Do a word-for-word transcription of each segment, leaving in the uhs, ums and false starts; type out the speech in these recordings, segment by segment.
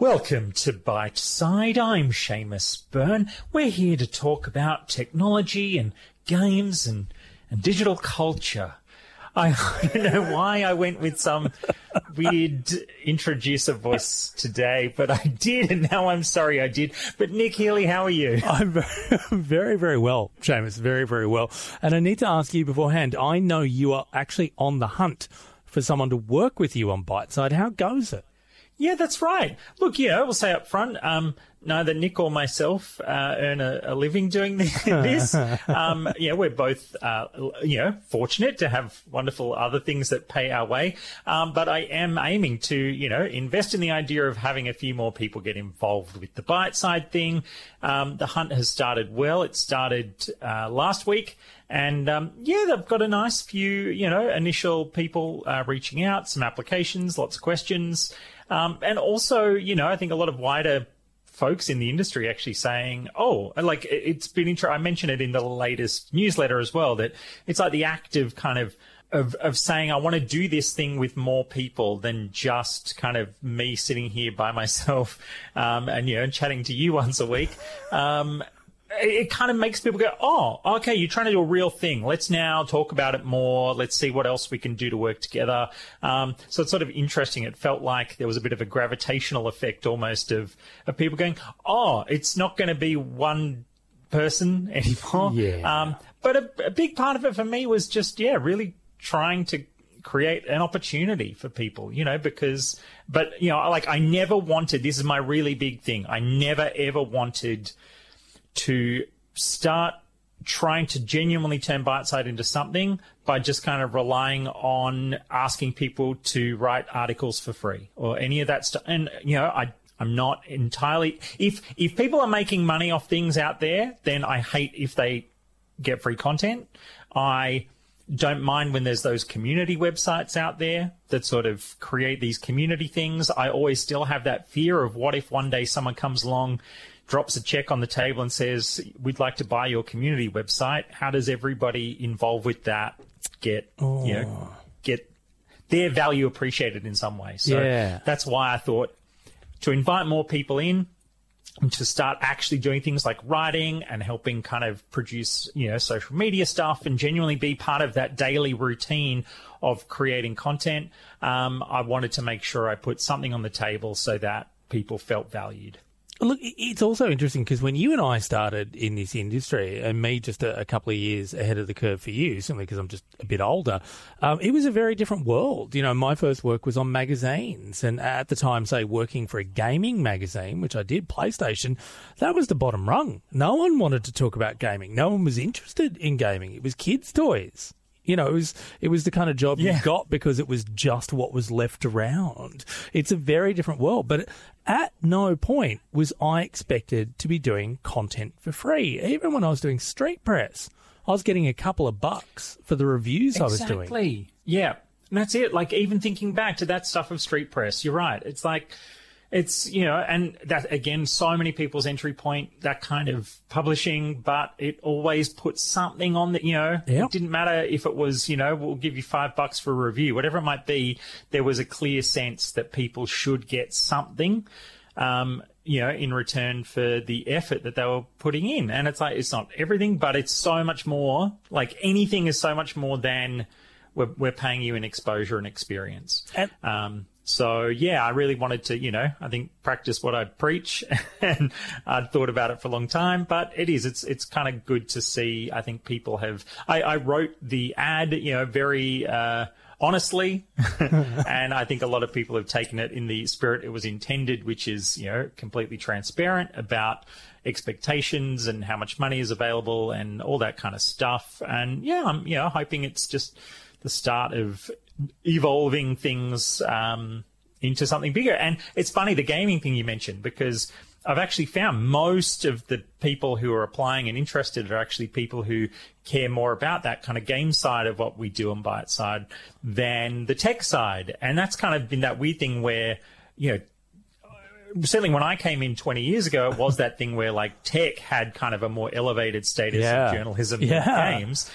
Welcome to Biteside. I'm Seamus Byrne. We're here to talk about technology and games and, and digital culture. I don't know why I went with some weird introducer voice today, but I did, and now I'm sorry I did. But Nick Healy, how are you? I'm very, very, very well, Seamus, very, very well. And I need to ask you beforehand, I know you are actually on the hunt for someone to work with you on Biteside. How goes it? Yeah, that's right. Look, yeah, I will say up front, um, neither Nick or myself uh, earn a, a living doing this. um, yeah, we're both, uh, you know, fortunate to have wonderful other things that pay our way. Um, but I am aiming to, you know, invest in the idea of having a few more people get involved with the Biteside thing. Um, the hunt has started well. It started uh, last week. And, um, yeah, they've got a nice few, you know, initial people uh, reaching out, some applications, lots of questions. Um, and also, you know, I think a lot of wider folks in the industry actually saying, oh, like it's been interesting. I mentioned it in the latest newsletter as well, that it's like the active kind of, of, of saying, I want to do this thing with more people than just kind of me sitting here by myself, um, and, you know, chatting to you once a week. Um, it kind of makes people go, oh, okay, you're trying to do a real thing. Let's now talk about it more. Let's see what else we can do to work together. Um, so it's sort of interesting. It felt like there was a bit of a gravitational effect almost of, of people going, oh, it's not going to be one person anymore. Yeah. Um, but a, a big part of it for me was just, yeah, really trying to create an opportunity for people, you know, because, but, you know, like I never wanted, this is my really big thing. I never, ever wanted to start trying to genuinely turn Biteside into something by just kind of relying on asking people to write articles for free or any of that stuff. And, you know, I, I'm not entirely... If if people are making money off things out there, then I hate if they get free content. I don't mind when there's those community websites out there that sort of create these community things. I always still have that fear of what if one day someone comes along, drops a check on the table and says, we'd like to buy your community website. How does everybody involved with that get, oh. you know, get their value appreciated in some way? So yeah. That's why I thought to invite more people in and to start actually doing things like writing and helping kind of produce, you know, social media stuff and genuinely be part of that daily routine of creating content. Um, I wanted to make sure I put something on the table so that people felt valued. Look, it's also interesting because when you and I started in this industry, and me just a, a couple of years ahead of the curve for you, simply because I'm just a bit older, um, it was a very different world. You know, my first work was on magazines, and at the time, say, working for a gaming magazine, which I did, PlayStation, that was the bottom rung. No one wanted to talk about gaming. No one was interested in gaming. It was kids' toys. You know, it was, it was the kind of job yeah. you got because it was just what was left around. It's a very different world. But at no point was I expected to be doing content for free. Even when I was doing street press, I was getting a couple of bucks for the reviews exactly. I was doing. Exactly. Yeah. And that's it. Like, even thinking back to that stuff of street press, you're right. It's like... It's, you know, and that, again, so many people's entry point, that kind of publishing, but it always puts something on that, you know, yep. It didn't matter if it was, you know, we'll give you five bucks for a review, whatever it might be, there was a clear sense that people should get something, um, you know, in return for the effort that they were putting in. And it's like, it's not everything, but it's so much more, like anything is so much more than we're, we're paying you in exposure and experience. And- um So, yeah, I really wanted to, you know, I think practice what I preach and I'd thought about it for a long time, but it is, it's it's kind of good to see, I think people have, I, I wrote the ad, you know, very uh, honestly, and I think a lot of people have taken it in the spirit it was intended, which is, you know, completely transparent about expectations and how much money is available and all that kind of stuff. And, yeah, I'm, you know, hoping it's just the start of evolving things um, into something bigger. And it's funny, the gaming thing you mentioned, because I've actually found most of the people who are applying and interested are actually people who care more about that kind of game side of what we do on Biteside than the tech side. And that's kind of been that weird thing where, you know, certainly when I came in twenty years ago, it was that thing where, like, tech had kind of a more elevated status yeah. in journalism yeah. than games.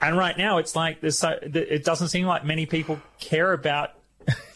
And right now, it's like there's so, it doesn't seem like many people care about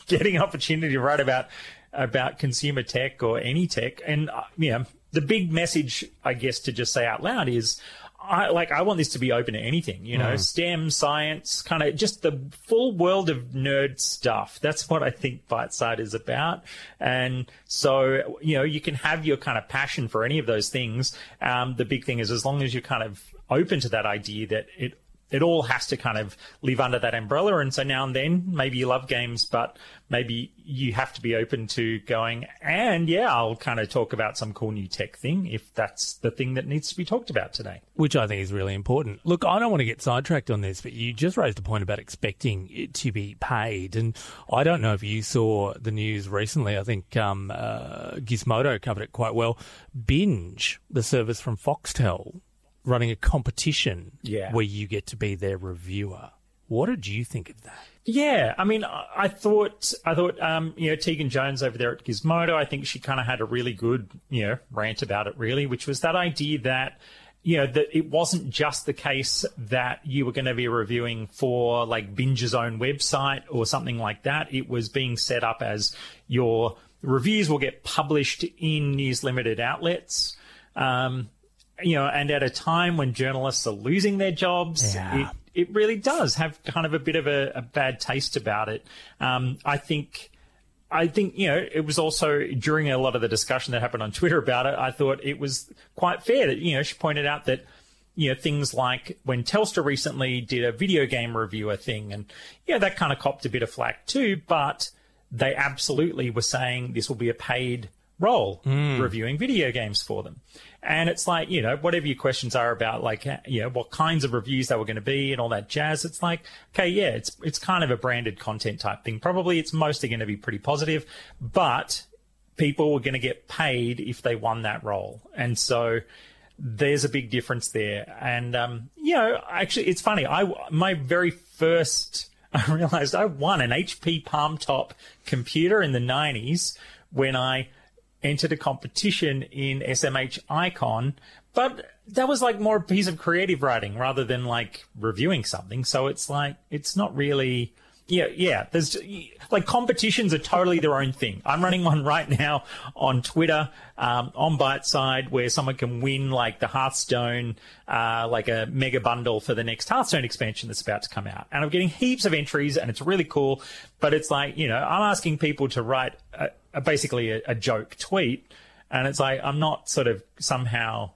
getting opportunity to write about about consumer tech or any tech. And uh, yeah, the big message, I guess, to just say out loud is, I like I want this to be open to anything, you know, mm. STEM, science, kind of just the full world of nerd stuff. That's what I think Biteside is about. And so, you know, you can have your kind of passion for any of those things. Um, the big thing is, as long as you're kind of open to that idea that it it all has to kind of live under that umbrella. And so now and then, maybe you love games, but maybe you have to be open to going, and yeah, I'll kind of talk about some cool new tech thing if that's the thing that needs to be talked about today. Which I think is really important. Look, I don't want to get sidetracked on this, but you just raised a point about expecting it to be paid. And I don't know if you saw the news recently. I think um, uh, Gizmodo covered it quite well. Binge, the service from Foxtel, running a competition yeah. where you get to be their reviewer. What did you think of that? Yeah, I mean, I thought, I thought, um, you know, Tegan Jones over there at Gizmodo, I think she kind of had a really good, you know, rant about it, really, which was that idea that, you know, that it wasn't just the case that you were going to be reviewing for like Binge's own website or something like that. It was being set up as your reviews will get published in News Limited outlets. Um, You know, and at a time when journalists are losing their jobs, yeah. it, it really does have kind of a bit of a, a bad taste about it. Um, I think, I think, you know, it was also during a lot of the discussion that happened on Twitter about it, I thought it was quite fair that, you know, she pointed out that, you know, things like when Telstra recently did a video game reviewer thing, and, you know, that kind of copped a bit of flack too, but they absolutely were saying this will be a paid role mm. reviewing video games for them. And it's like, you know, whatever your questions are about, like, you know, what kinds of reviews they were going to be and all that jazz, it's like, okay, yeah, it's it's kind of a branded content type thing. Probably it's mostly going to be pretty positive, but people were going to get paid if they won that role. And so there's a big difference there. And, um, you know, actually, it's funny. I my very first, I realized I won an H P Palm Top computer in the nineties when I entered a competition in S M H Icon, but that was like more a piece of creative writing rather than like reviewing something. So it's like, it's not really, yeah, yeah. There's like competitions are totally their own thing. I'm running one right now on Twitter, um, on Biteside, where someone can win like the Hearthstone, uh, like a mega bundle for the next Hearthstone expansion that's about to come out. And I'm getting heaps of entries and it's really cool, but it's like, you know, I'm asking people to write a, basically a, a joke tweet, and it's like I'm not sort of somehow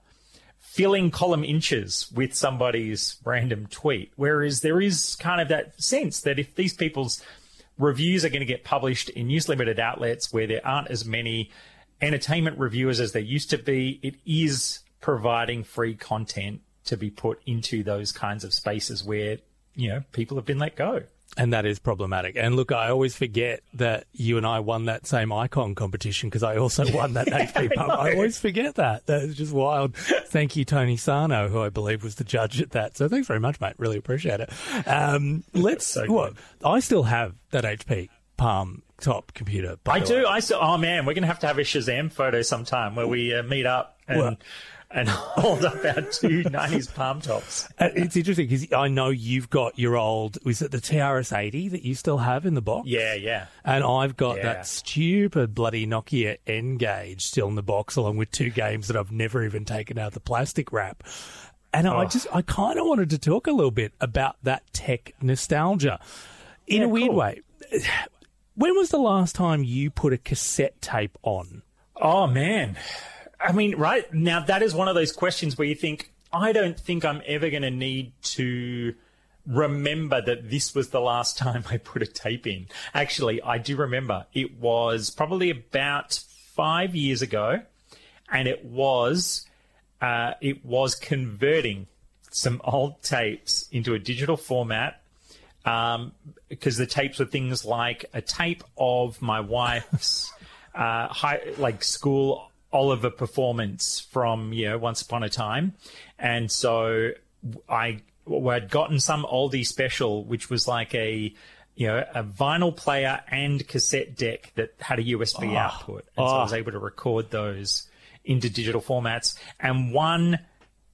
filling column inches with somebody's random tweet, whereas there is kind of that sense that if these people's reviews are going to get published in News Limited outlets where there aren't as many entertainment reviewers as there used to be, it is providing free content to be put into those kinds of spaces where, you know, people have been let go. And that is problematic. And look, I always forget that you and I won that same Icon competition because I also won that H P Pump. I always forget that. That is just wild. Thank you, Tony Sano, who I believe was the judge at that. So thanks very much, mate. Really appreciate it. Um, let's. So well, I still have that H P Palm Top computer. By I the do. Way. I still. Oh man, we're gonna have to have a Shazam photo sometime where we uh, meet up and. Well, and hold up our two nineties Palm Tops. It's interesting because I know you've got your old, is it the T R S eighty that you still have in the box? Yeah, yeah. And I've got yeah. that stupid bloody Nokia N gauge still in the box, along with two games that I've never even taken out of the plastic wrap. And oh. I just, I kind of wanted to talk a little bit about that tech nostalgia in yeah, a weird cool. way. When was the last time you put a cassette tape on? Oh, man. I mean, right now, that is one of those questions where you think, I don't think I'm ever going to need to remember that this was the last time I put a tape in. Actually, I do remember. It was probably about five years ago, and it was uh, it was converting some old tapes into a digital format. Um, because the tapes were things like a tape of my wife's uh, high, like school Oliver performance from, you know, Once Upon a Time. And so I had gotten some oldie special, which was like a, you know, a vinyl player and cassette deck that had a U S B oh, output. And oh. so I was able to record those into digital formats. And one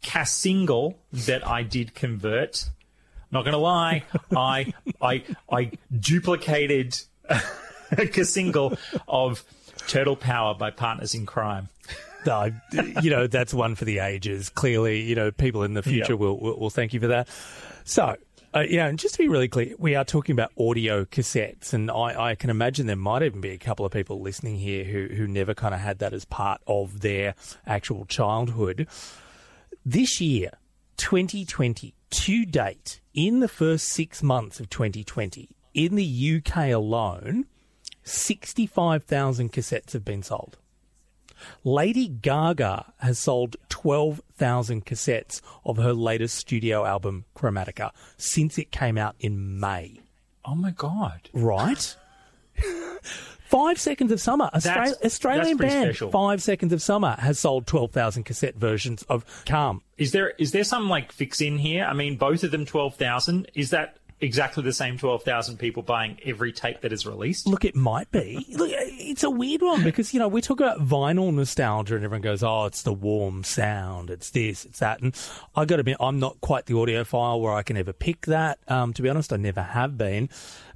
cast single that I did convert, not going to lie, I, I, I duplicated a single of Turtle Power by Partners in Crime. No, you know, that's one for the ages. Clearly, you know, people in the future yep. will, will will thank you for that. So, uh, yeah, and just to be really clear, we are talking about audio cassettes, and I, I can imagine there might even be a couple of people listening here who, who never kind of had that as part of their actual childhood. This year, twenty twenty, to date, in the first six months of twenty twenty, in the U K alone, sixty-five thousand cassettes have been sold. Lady Gaga has sold twelve thousand cassettes of her latest studio album, Chromatica, since it came out in May. Oh, my God. Right? Five Seconds of Summer, Australia, that's, Australian that's band special. Five Seconds of Summer has sold twelve thousand cassette versions of Calm. Is there is there some, like, fix in here? I mean, both of them twelve thousand. Is that exactly the same twelve thousand people buying every tape that is released? Look, it might be. Look, it's a weird one because, you know, we talk about vinyl nostalgia and everyone goes, oh, it's the warm sound, it's this, it's that. And I got to admit, I'm not quite the audiophile where I can ever pick that. Um, to be honest, I never have been.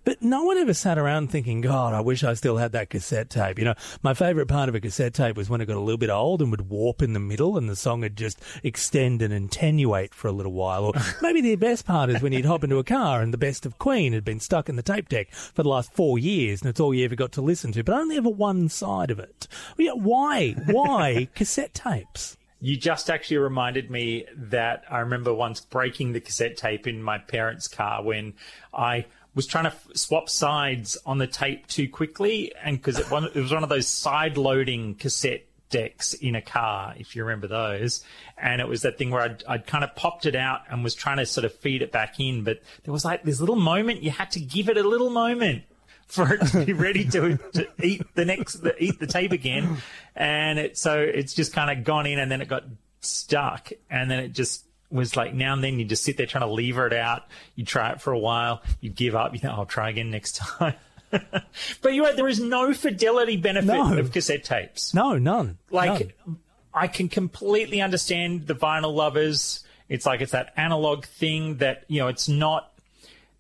But no one ever sat around thinking, God, I wish I still had that cassette tape. You know, my favourite part of a cassette tape was when it got a little bit old and would warp in the middle and the song would just extend and attenuate for a little while. Or maybe the best part is when you'd hop into a car and the best of Queen had been stuck in the tape deck for the last four years and it's all you ever got to listen to, but only ever one side of it. Why? Why cassette tapes? You just actually reminded me that I remember once breaking the cassette tape in my parents' car when I was trying to f- swap sides on the tape too quickly, and because it, it was one of those side-loading cassette decks in a car, if you remember those, and it was that thing where I'd, I'd kind of popped it out and was trying to sort of feed it back in, but there was like this little moment, you had to give it a little moment for it to be ready to, to eat the next, the, eat the tape again, and it so it's just kind of gone in, and then it got stuck, and then it just was like now and then you just sit there trying to lever it out. You try it for a while, you give up. You think, I'll try again next time. But you're right, there is no fidelity benefit no. of cassette tapes. No, none. Like none. I can completely understand the vinyl lovers. It's like it's that analog thing that, you know, it's not,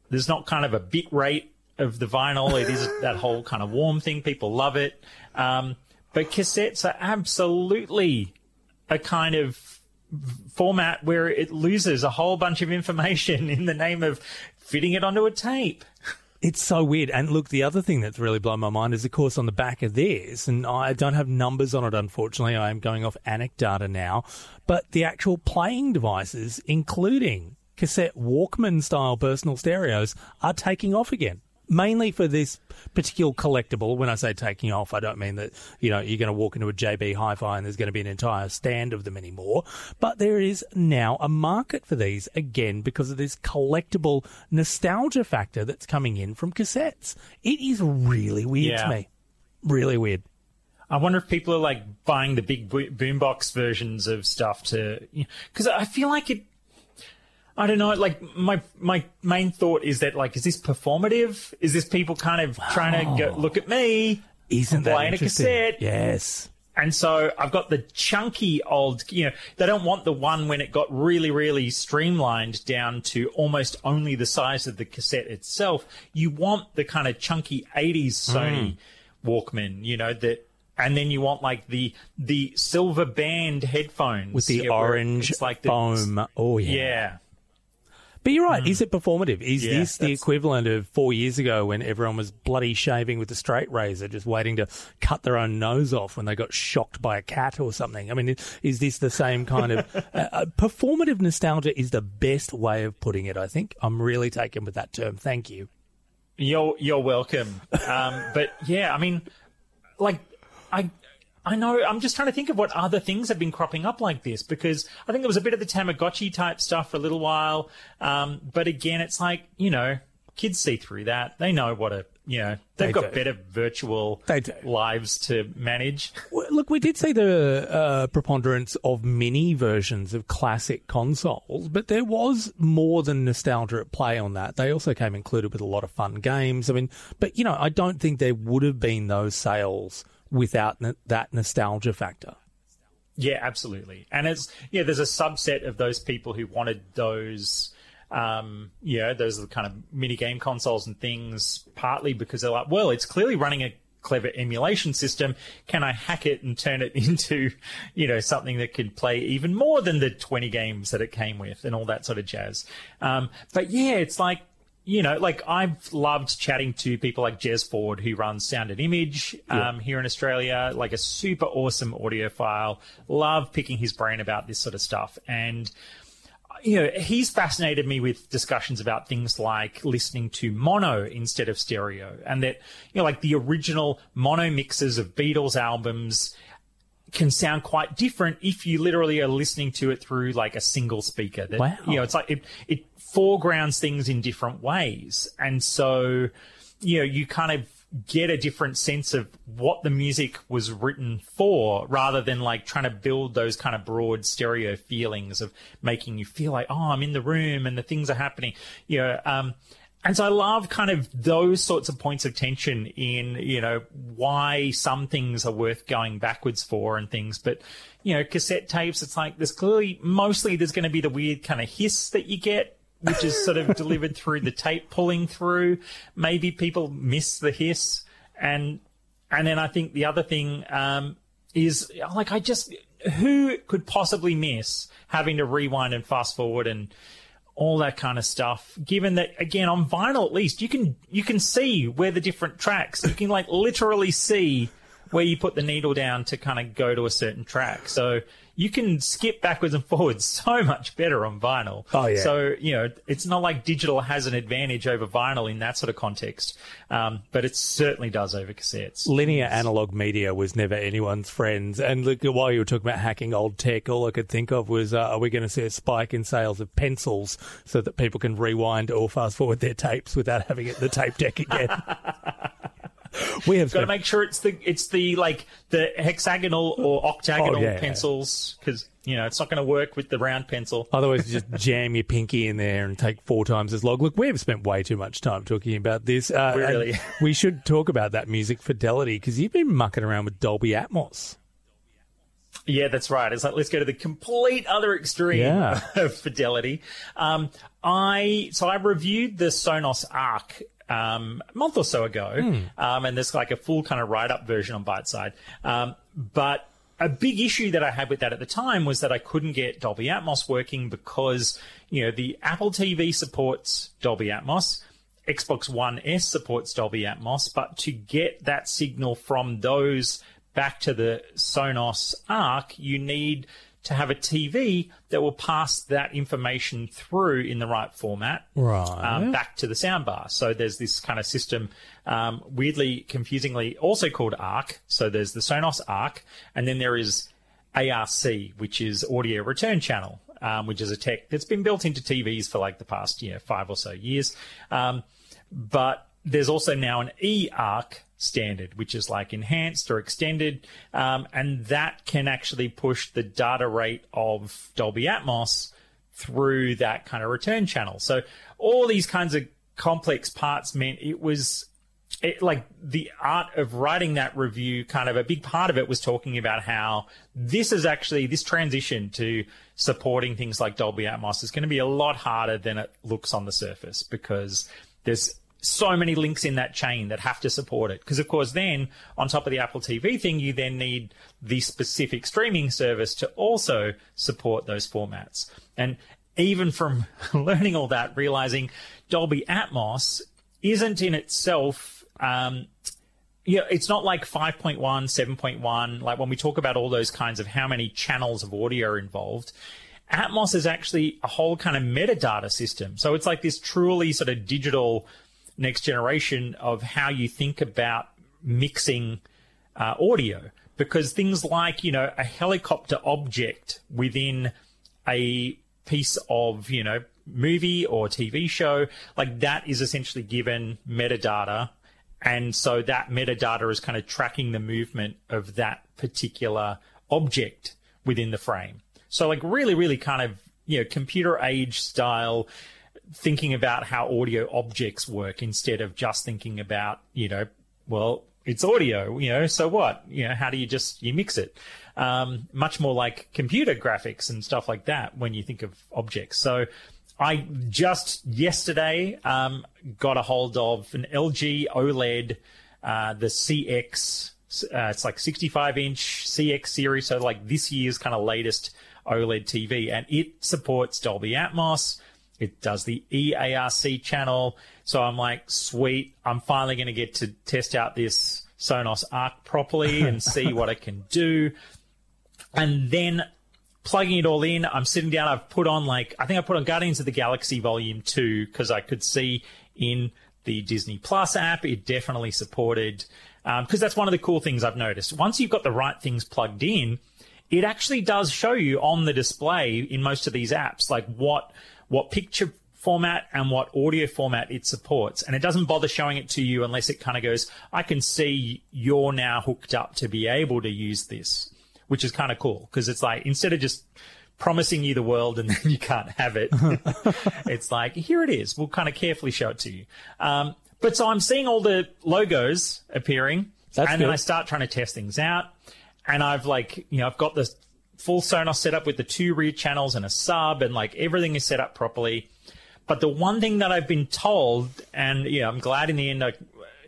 there's not kind of a bit rate of the vinyl. It is that whole kind of warm thing. People love it. Um, but cassettes are absolutely a kind of format where it loses a whole bunch of information in the name of fitting it onto a tape. It's so weird. And look, the other thing that's really blown my mind is, of course, on the back of this, and I don't have numbers on it, unfortunately. I am going off anecdata now, but the actual playing devices, including cassette Walkman-style personal stereos, are taking off again. Mainly for this particular collectible. When I say taking off, I don't mean that, you know, you're going to walk into a J B Hi-Fi and there's going to be an entire stand of them anymore. But there is now a market for these again because of this collectible nostalgia factor that's coming in from cassettes. It is really weird yeah. to me. Really weird. I wonder if people are, like, buying the big bo- boombox versions of stuff to... Because I feel like it... I don't know, like, my my main thought is that, like, is this performative? Is this people kind of trying oh, to go, look at me? Isn't that interesting? Playing a cassette. Yes. And so I've got the chunky old, you know, they don't want the one when it got really, really streamlined down to almost only the size of the cassette itself. You want the kind of chunky eighties Sony mm. Walkman, you know, that... And then you want, like, the the silver band headphones. With the yeah, orange like the, foam. Oh, yeah. Yeah. But you're right. Mm. Is it performative? Is yeah, this the that's... equivalent of four years ago when everyone was bloody shaving with a straight razor, just waiting to cut their own nose off when they got shocked by a cat or something? I mean, is this the same kind of... uh, performative nostalgia is the best way of putting it, I think. I'm really taken with that term. Thank you. You're, you're welcome. Um, but, yeah, I mean, like... I I know, I'm just trying to think of what other things have been cropping up like this, because I think there was a bit of the Tamagotchi-type stuff for a little while, um, but again, it's like, you know, kids see through that. They know what a, you know, they've they got do. better virtual they do. lives to manage. Well, look, we did see the uh, preponderance of mini versions of classic consoles, but there was more than nostalgia at play on that. They also came included with a lot of fun games. I mean, but, you know, I don't think there would have been those sales without that nostalgia factor. Yeah, absolutely. And it's, yeah, there's a subset of those people who wanted those Um, yeah, those are the kind of mini game consoles and things, partly because they're like, well, it's clearly running a clever emulation system. Can I hack it and turn it into, you know, something that could play even more than the twenty games that it came with and all that sort of jazz? Um, but yeah, it's like, you know, like I've loved chatting to people like Jez Ford, who runs Sound and Image um, yeah. here in Australia, like a super awesome audiophile. Love picking his brain about this sort of stuff. And, you know, he's fascinated me with discussions about things like listening to mono instead of stereo, and that, you know, like the original mono mixes of Beatles albums can sound quite different if you literally are listening to it through like a single speaker. That, wow. You know, it's like it, it foregrounds things in different ways. And so, you know, you kind of get a different sense of what the music was written for, rather than like trying to build those kind of broad stereo feelings of making you feel like, oh, I'm in the room and the things are happening, you know. Um, and so I love kind of those sorts of points of tension in, you know, why some things are worth going backwards for and things. But, you know, cassette tapes, it's like there's clearly mostly there's going to be the weird kind of hiss that you get, which is sort of delivered through the tape pulling through. Maybe people miss the hiss. And and then I think the other thing um, is, like, I just, who could possibly miss having to rewind and fast forward and all that kind of stuff, given that, again, on vinyl at least, you can you can see where the different tracks, you can, like, literally see where you put the needle down to kind of go to a certain track. So you can skip backwards and forwards so much better on vinyl. Oh, yeah. So, you know, it's not like digital has an advantage over vinyl in that sort of context, um, but it certainly does over cassettes. Linear analog media was never anyone's friend. And look, while you were talking about hacking old tech, all I could think of was, uh, are we going to see a spike in sales of pencils so that people can rewind or fast-forward their tapes without having it in the tape deck again? We have got to make sure it's the it's the like the hexagonal or octagonal oh, yeah. pencils, because, you know, it's not going to work with the round pencil. Otherwise, you just jam your pinky in there and take four times as long. Look, we've spent way too much time talking about this. Uh, really, we should talk about that music fidelity, because you've been mucking around with Dolby Atmos. Yeah, that's right. It's like, let's go to the complete other extreme yeah. of fidelity. Um, I so I reviewed the Sonos Arc Um, a month or so ago, mm. um, and there's like a full kind of write-up version on Biteside. Um, but a big issue that I had with that at the time was that I couldn't get Dolby Atmos working because, you know, the Apple T V supports Dolby Atmos, Xbox One S supports Dolby Atmos, but to get that signal from those back to the Sonos Arc, you need to have a T V that will pass that information through in the right format right. Um, back to the soundbar. So there's this kind of system, um, weirdly, confusingly, also called ARC. So there's the Sonos ARC, and then there is A R C, which is Audio Return Channel, um, which is a tech that's been built into T Vs for like the past, you know, five or so years. Um, but there's also now an eARC standard, which is like enhanced or extended, um, and that can actually push the data rate of Dolby Atmos through that kind of return channel. So all these kinds of complex parts meant it was it, like the art of writing that review, kind of a big part of it was talking about how this is actually, this transition to supporting things like Dolby Atmos is going to be a lot harder than it looks on the surface, because there's so many links in that chain that have to support it. Because, of course, then on top of the Apple T V thing, you then need the specific streaming service to also support those formats. And even from learning all that, realizing Dolby Atmos isn't in itself, um, you know, it's not like five point one, seven point one, like when we talk about all those kinds of how many channels of audio are involved. Atmos is actually a whole kind of metadata system. So it's like this truly sort of digital next generation of how you think about mixing uh, audio, because things like, you know, a helicopter object within a piece of, you know, movie or T V show, like that is essentially given metadata. And so that metadata is kind of tracking the movement of that particular object within the frame. So like really, really kind of, you know, computer age style thinking about how audio objects work, instead of just thinking about, you know, well, it's audio, you know, so what? You know, how do you just, you mix it? Um, much more like computer graphics and stuff like that when you think of objects. So I just yesterday um, got a hold of an L G OLED, uh, the C X. Uh, it's like sixty-five inch C X series, so like this year's kind of latest OLED T V, and it supports Dolby Atmos. It does the eARC channel. So I'm like, sweet, I'm finally going to get to test out this Sonos Arc properly and see what it can do. And then plugging it all in, I'm sitting down. I've put on like, I think I put on Guardians of the Galaxy Volume two because I could see in the Disney Plus app it definitely supported. Because um, that's one of the cool things I've noticed. Once you've got the right things plugged in, it actually does show you on the display in most of these apps, like what what picture format and what audio format it supports. And it doesn't bother showing it to you unless it kind of goes, I can see you're now hooked up to be able to use this, which is kind of cool. Because it's like, instead of just promising you the world and then you can't have it, it's like, here it is. We'll kind of carefully show it to you. Um, But so I'm seeing all the logos appearing, That's and good. Then I start trying to test things out. And I've like, you know, I've got the full Sonos set up with the two rear channels and a sub, and like everything is set up properly. But the one thing that I've been told, and yeah, I'm glad in the end I,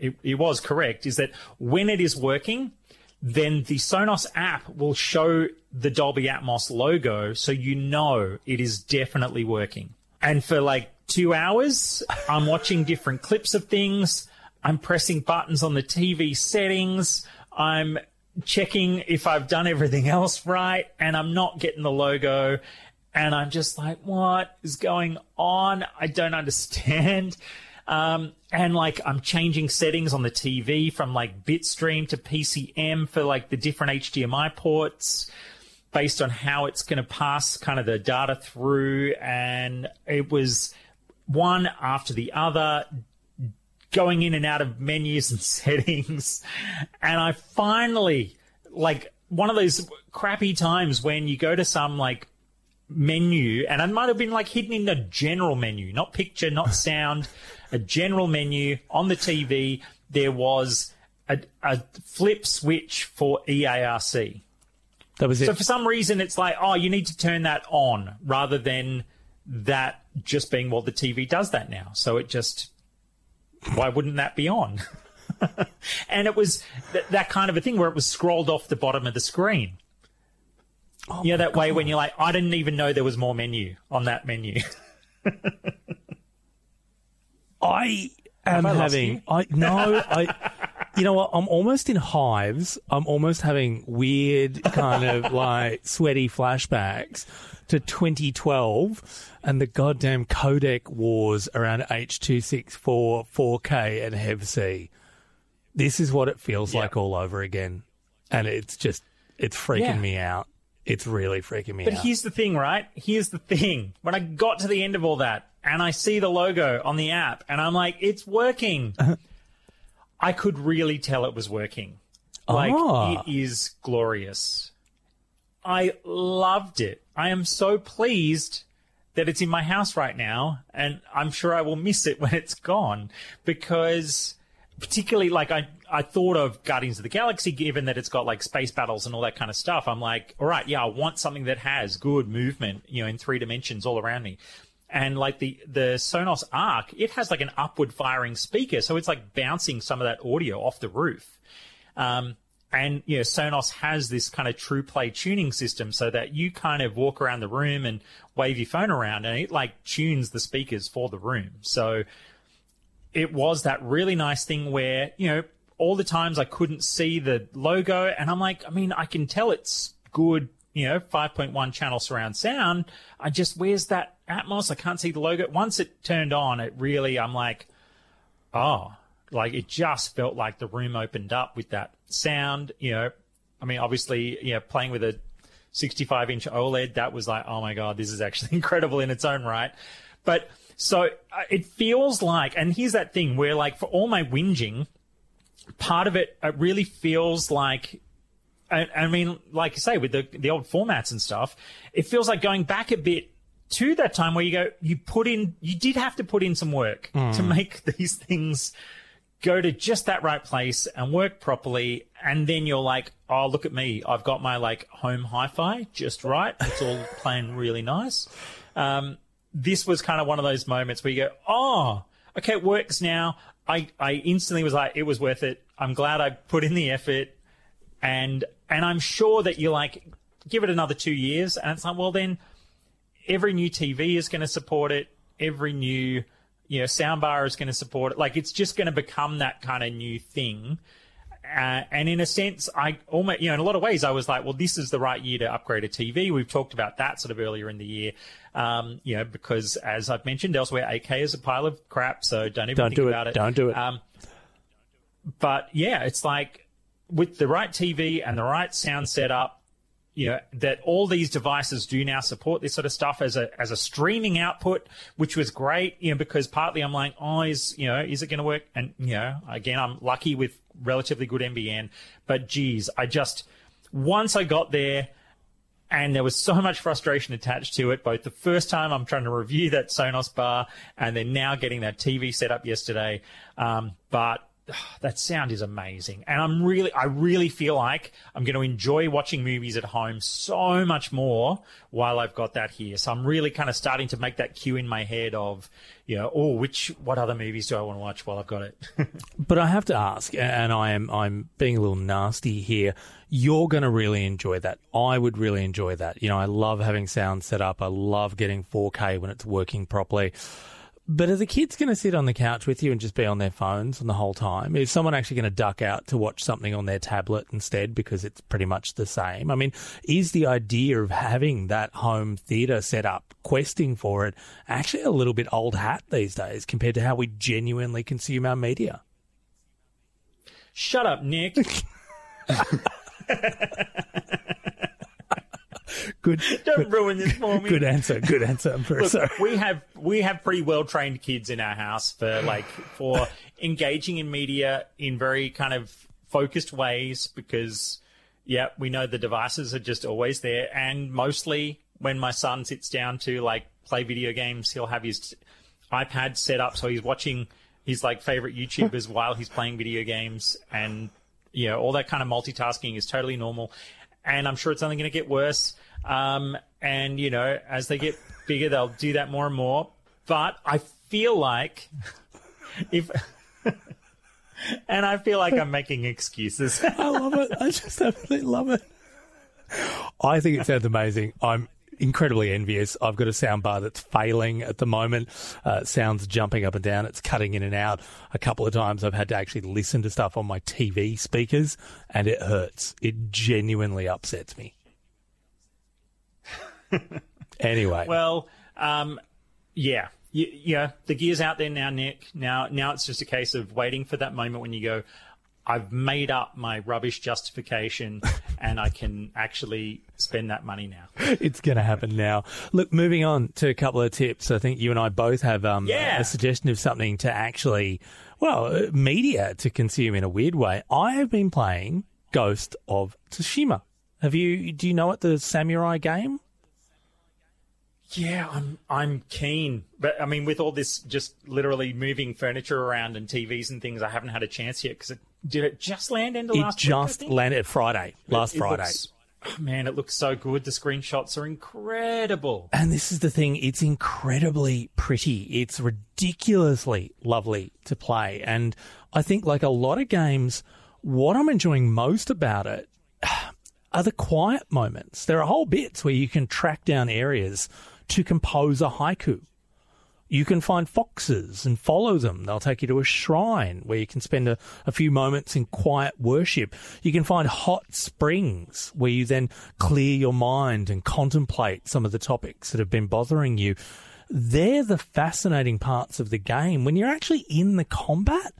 it, it was correct, is that when it is working, then the Sonos app will show the Dolby Atmos logo, so you know it is definitely working. And for like two hours, I'm watching different clips of things. I'm pressing buttons on the T V settings. I'm checking if I've done everything else right, and I'm not getting the logo. And I'm just like, what is going on? I don't understand. Um, and like, I'm changing settings on the T V from like Bitstream to P C M for like the different H D M I ports, based on how it's going to pass kind of the data through. And it was one after the other, going in and out of menus and settings. And I finally, like, one of those crappy times when you go to some, like, menu, and I might have been, like, hidden in the general menu, not picture, not sound, a general menu on the T V, there was a, a flip switch for eARC. That was it. So for some reason, it's like, oh, you need to turn that on rather than that just being, well, the T V does that now. So it just, why wouldn't that be on? And it was th- that kind of a thing where it was scrolled off the bottom of the screen. Oh yeah, that God. Way when you're like, I didn't even know there was more menu on that menu. I am I having, I no, I, you know what? I'm almost in hives. I'm almost having weird kind of like sweaty flashbacks to twenty twelve and the goddamn codec wars around H two sixty-four, four K, and H E V C. This is what it feels yep. like all over again. And it's just, it's freaking yeah. me out. It's really freaking me but out. But here's the thing, right? Here's the thing. When I got to the end of all that and I see the logo on the app and I'm like, it's working. I could really tell it was working. Like, oh. it is glorious. I loved it. I am so pleased that it's in my house right now, and I'm sure I will miss it when it's gone, because particularly, like, I, I thought of Guardians of the Galaxy, given that it's got, like, space battles and all that kind of stuff. I'm like, all right, yeah, I want something that has good movement, you know, in three dimensions all around me. And, like, the, the Sonos Arc, it has, like, an upward-firing speaker, so it's, like, bouncing some of that audio off the roof. Um And, you know, Sonos has this kind of true play tuning system so that you kind of walk around the room and wave your phone around and it, like, tunes the speakers for the room. So it was that really nice thing where, you know, all the times I couldn't see the logo and I'm like, I mean, I can tell it's good, you know, five point one channel surround sound. I just, where's that Atmos? I can't see the logo. Once it turned on, it really, I'm like, oh, like, it just felt like the room opened up with that sound, you know. I mean, obviously, you know, playing with a sixty-five inch OLED, that was like, oh my God, this is actually incredible in its own right. But so it feels like, and here's that thing where, like, for all my whinging, part of it, it really feels like, I, I mean, like you say, with the, the old formats and stuff, it feels like going back a bit to that time where you go, you put in, you did have to put in some work mm. to make these things go to just that right place and work properly, and then you're like, oh, look at me, I've got my, like, home hi-fi just right, it's all playing really nice. Um this was kind of one of those moments where you go, oh, okay, it works now. I, I instantly was like, it was worth it. I'm glad I put in the effort. And and I'm sure that you like, give it another two years. And it's like, well, then every new T V is going to support it. Every new, you know, soundbar is going to support it. Like, it's just going to become that kind of new thing. Uh, and in a sense, I almost, you know, in a lot of ways, I was like, well, this is the right year to upgrade a T V. We've talked about that sort of earlier in the year, um, you know, because as I've mentioned elsewhere, eight K is a pile of crap, so don't even don't think do about it. it. Don't do it. Um, but yeah, it's like with the right T V and the right sound setup, you know, that all these devices do now support this sort of stuff as a as a streaming output, which was great, you know, because partly I'm like, oh, is, you know, is it going to work? And, you know, again, I'm lucky with relatively good M B N, but geez, I just, once I got there and there was so much frustration attached to it, both the first time I'm trying to review that Sonos bar and then now getting that T V set up yesterday. Um, but that sound is amazing. And I'm really, I really feel like I'm going to enjoy watching movies at home so much more while I've got that here. So I'm really kind of starting to make that cue in my head of, you know, oh, which, what other movies do I want to watch while I've got it? But I have to ask, and I am, I'm being a little nasty here. You're going to really enjoy that. I would really enjoy that. You know, I love having sound set up. I love getting four K when it's working properly. But are the kids going to sit on the couch with you and just be on their phones the whole time? Is someone actually going to duck out to watch something on their tablet instead because it's pretty much the same? I mean, is the idea of having that home theatre set up, questing for it, actually a little bit old hat these days compared to how we genuinely consume our media? Shut up, Nick. Good. Don't good, ruin this for me. Good answer. Good answer. I'm very Look, sorry. We have we have pretty well trained kids in our house for like for engaging in media in very kind of focused ways because yeah, we know the devices are just always there. And mostly when my son sits down to like play video games, he'll have his iPad set up so he's watching his like favorite YouTubers while he's playing video games, and you know, all that kind of multitasking is totally normal. And I'm sure it's only going to get worse. Um, and, you know, as they get bigger, they'll do that more and more. But I feel like if... and I feel like I'm making excuses. I love it. I just absolutely love it. I think it sounds amazing. I'm incredibly envious. I've got a soundbar that's failing at the moment. Uh, sound's jumping up and down. It's cutting in and out. A couple of times I've had to actually listen to stuff on my T V speakers, and it hurts. It genuinely upsets me. Anyway. Well, um, yeah. You, you know, the gear's out there now, Nick. Now, now it's just a case of waiting for that moment when you go, I've made up my rubbish justification and I can actually spend that money now. It's going to happen now. Look, moving on to a couple of tips. I think you and I both have um, yeah. a, a suggestion of something to actually, well, media to consume in a weird way. I have been playing Ghost of Tsushima. Have you, do you know it, the samurai game? Yeah, I'm I'm keen. But, I mean, with all this just literally moving furniture around and T Vs and things, I haven't had a chance yet because it did it just land into last Friday? It just week, landed Friday, last it, it Friday. Looks, oh man, it looks so good. The screenshots are incredible. And this is the thing. It's incredibly pretty. It's ridiculously lovely to play. And I think like a lot of games, what I'm enjoying most about it are the quiet moments. There are whole bits where you can track down areas to compose a haiku. You can find foxes and follow them. They'll take you to a shrine where you can spend a, a few moments in quiet worship. You can find hot springs where you then clear your mind and contemplate some of the topics that have been bothering you. They're the fascinating parts of the game. When you're actually in the combat,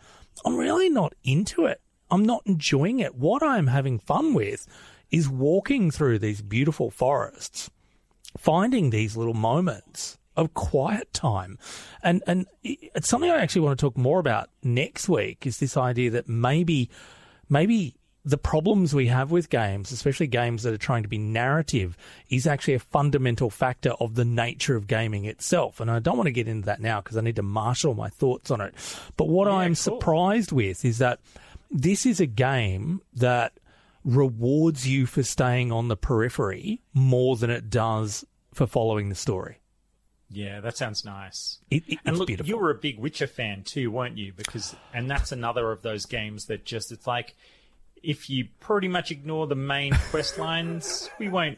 I'm really not into it. I'm not enjoying it. What I'm having fun with is walking through these beautiful forests, finding these little moments of quiet time. And and it's something I actually want to talk more about next week, is this idea that maybe maybe the problems we have with games, especially games that are trying to be narrative, is actually a fundamental factor of the nature of gaming itself. And I don't want to get into that now because I need to marshal my thoughts on it. But what yeah, I'm cool. surprised with is that this is a game that rewards you for staying on the periphery more than it does for following the story. Yeah, that sounds nice. It, it, and it's look, beautiful. You were a big Witcher fan too, weren't you? Because and that's another of those games that just it's like if you pretty much ignore the main quest lines, we won't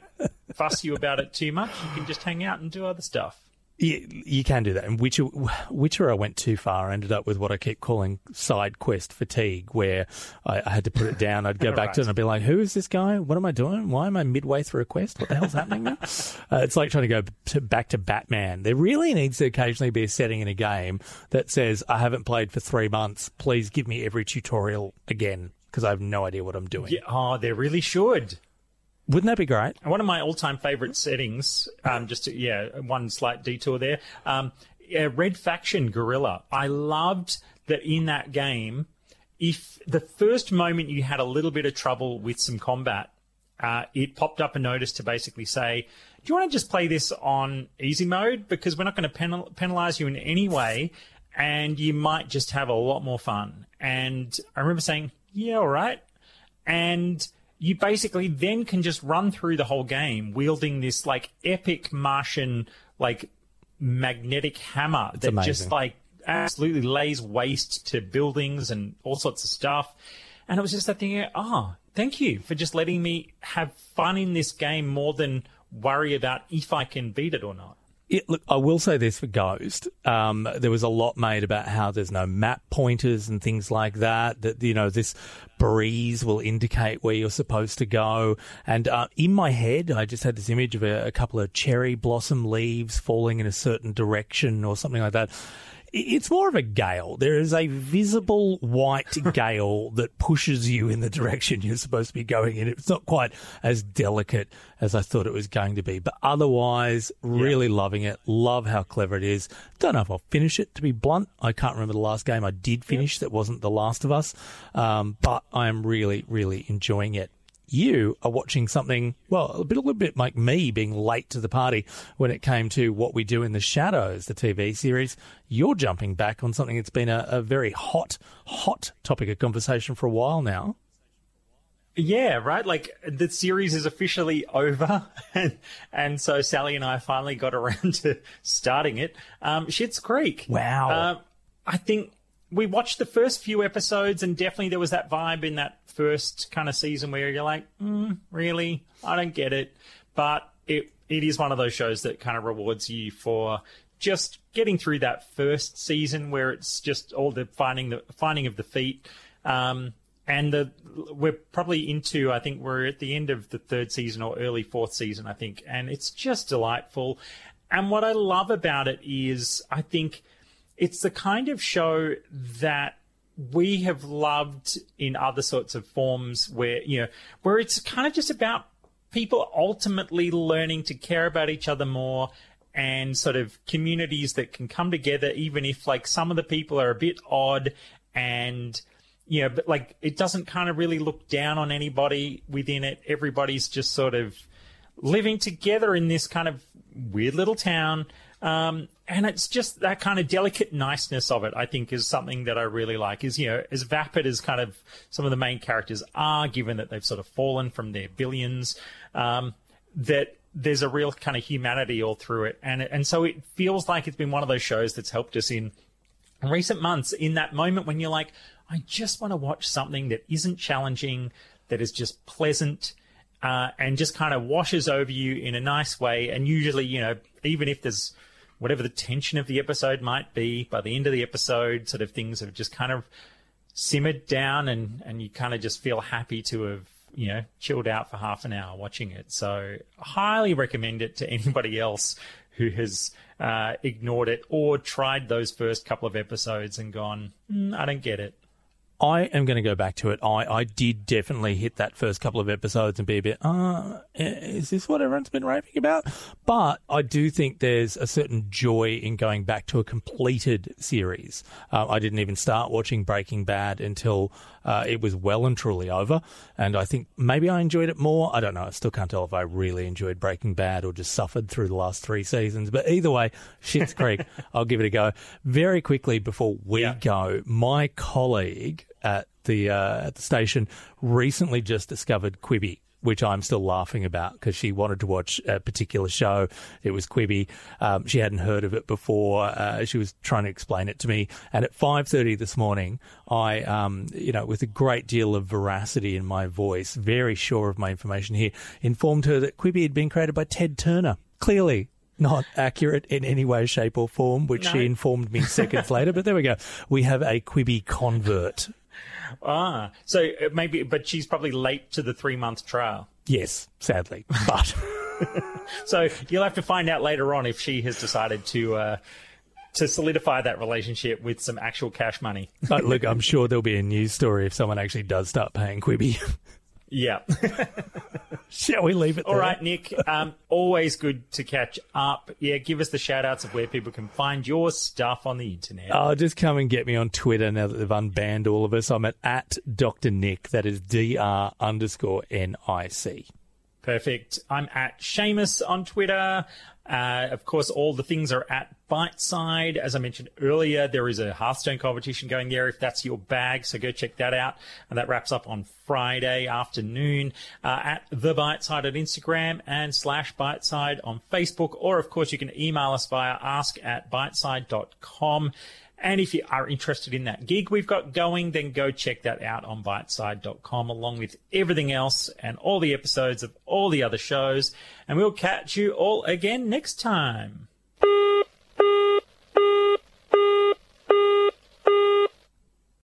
fuss you about it too much. You can just hang out and do other stuff. You, you can do that. And Witcher, Witcher, I went too far. I ended up with what I keep calling side quest fatigue, where I, I had to put it down. I'd go back right. to it and I'd be like, who is this guy? What am I doing? Why am I midway through a quest? What the hell's happening now? Uh, it's like trying to go to, back to Batman. There really needs to occasionally be a setting in a game that says, I haven't played for three months. Please give me every tutorial again because I have no idea what I'm doing. Yeah, oh, they really should. Wouldn't that be great? One of my all-time favourite settings, um, just to, yeah, one slight detour there, um, yeah, Red Faction Guerrilla. I loved that in that game, if the first moment you had a little bit of trouble with some combat, uh, it popped up a notice to basically say, do you want to just play this on easy mode? Because we're not going to penal- penalise you in any way, and you might just have a lot more fun. And I remember saying, yeah, all right. And you basically then can just run through the whole game wielding this, like, epic Martian, like, magnetic hammer it's that amazing. Just, like, absolutely lays waste to buildings and all sorts of stuff. And it was just that thing, oh, thank you for just letting me have fun in this game more than worry about if I can beat it or not. It, look, I will say this for Ghost. Um, there was a lot made about how there's no map pointers and things like that, that, you know, this breeze will indicate where you're supposed to go. And uh, in my head, I just had this image of a, a couple of cherry blossom leaves falling in a certain direction or something like that. It's more of a gale. There is a visible white gale that pushes you in the direction you're supposed to be going in. It's not quite as delicate as I thought it was going to be. But otherwise, really yeah. loving it. Love how clever it is. Don't know if I'll finish it, to be blunt. I can't remember the last game I did finish yeah. that wasn't The Last of Us. Um, but I am really, really enjoying it. You are watching something, well, a, bit, a little bit like me being late to the party when it came to What We Do in the Shadows, the T V series. You're jumping back on something that's been a, a very hot, hot topic of conversation for a while now. Yeah, right? Like, the series is officially over, and, and so Sally and I finally got around to starting it. Um, Schitt's Creek. Wow. Uh, I think we watched the first few episodes, and definitely there was that vibe in that first kind of season where you're like, mm, really? I don't get it. But it it is one of those shows that kind of rewards you for just getting through that first season where it's just all the finding the finding of the feet. Um, and the we're probably into, I think we're at the end of the third season or early fourth season, I think. And it's just delightful. And what I love about it is I think it's the kind of show that we have loved in other sorts of forms where, you know, where it's kind of just about people ultimately learning to care about each other more and sort of communities that can come together, even if like some of the people are a bit odd and, you know, but like it doesn't kind of really look down on anybody within it. Everybody's just sort of living together in this kind of weird little town. Um, and it's just that kind of delicate niceness of it, I think, is something that I really like. Is, you know, as vapid as kind of some of the main characters are, given that they've sort of fallen from their billions, um, that there's a real kind of humanity all through it. And and so it feels like it's been one of those shows that's helped us in recent months in that moment when you're like, I just want to watch something that isn't challenging, that is just pleasant, uh, and just kind of washes over you in a nice way. And usually, you know, even if there's whatever the tension of the episode might be, by the end of the episode, sort of things have just kind of simmered down and, and you kind of just feel happy to have, you know, chilled out for half an hour watching it. So highly recommend it to anybody else who has uh, ignored it or tried those first couple of episodes and gone, mm, I don't get it. I am going to go back to it. I, I did definitely hit that first couple of episodes and be a bit, uh, is this what everyone's been raving about? But I do think there's a certain joy in going back to a completed series. Uh, I didn't even start watching Breaking Bad until uh, it was well and truly over. And I think maybe I enjoyed it more. I don't know. I still can't tell if I really enjoyed Breaking Bad or just suffered through the last three seasons. But either way, Schitt's Creek, I'll give it a go. Very quickly before we yeah. go, my colleague at the uh, at the station recently just discovered Quibi. which I'm still laughing about because she wanted to watch a particular show. It was Quibi. Um, she hadn't heard of it before. Uh, she was trying to explain it to me. And at five thirty this morning, I, um, you know, with a great deal of veracity in my voice, very sure of my information here, informed her that Quibi had been created by Ted Turner. Clearly not accurate in any way, shape or form, which no. she informed me seconds later. But there we go. We have a Quibi convert. Ah, so maybe, but she's probably late to the three-month trial. Yes, sadly, but. So you'll have to find out later on if she has decided to uh, to solidify that relationship with some actual cash money. But look, I'm sure there'll be a news story if someone actually does start paying Quibi. Yeah. Shall we leave it there? All right, Nick, um, always good to catch up. Yeah, give us the shout-outs of where people can find your stuff on the internet. Oh, just come and get me on Twitter now that they've unbanned all of us. I'm at, at Doctor Nick. That is D R underscore N I C. Perfect. I'm at Seamus on Twitter. Uh, of course, all the things are at Biteside. As I mentioned earlier, there is a Hearthstone competition going there if that's your bag, so go check that out. And that wraps up on Friday afternoon. Uh, at The Biteside on Instagram and slash Biteside on Facebook. Or, of course, you can email us via ask at biteside dot com. And if you are interested in that gig we've got going, then go check that out on biteside dot com along with everything else and all the episodes of all the other shows. And we'll catch you all again next time.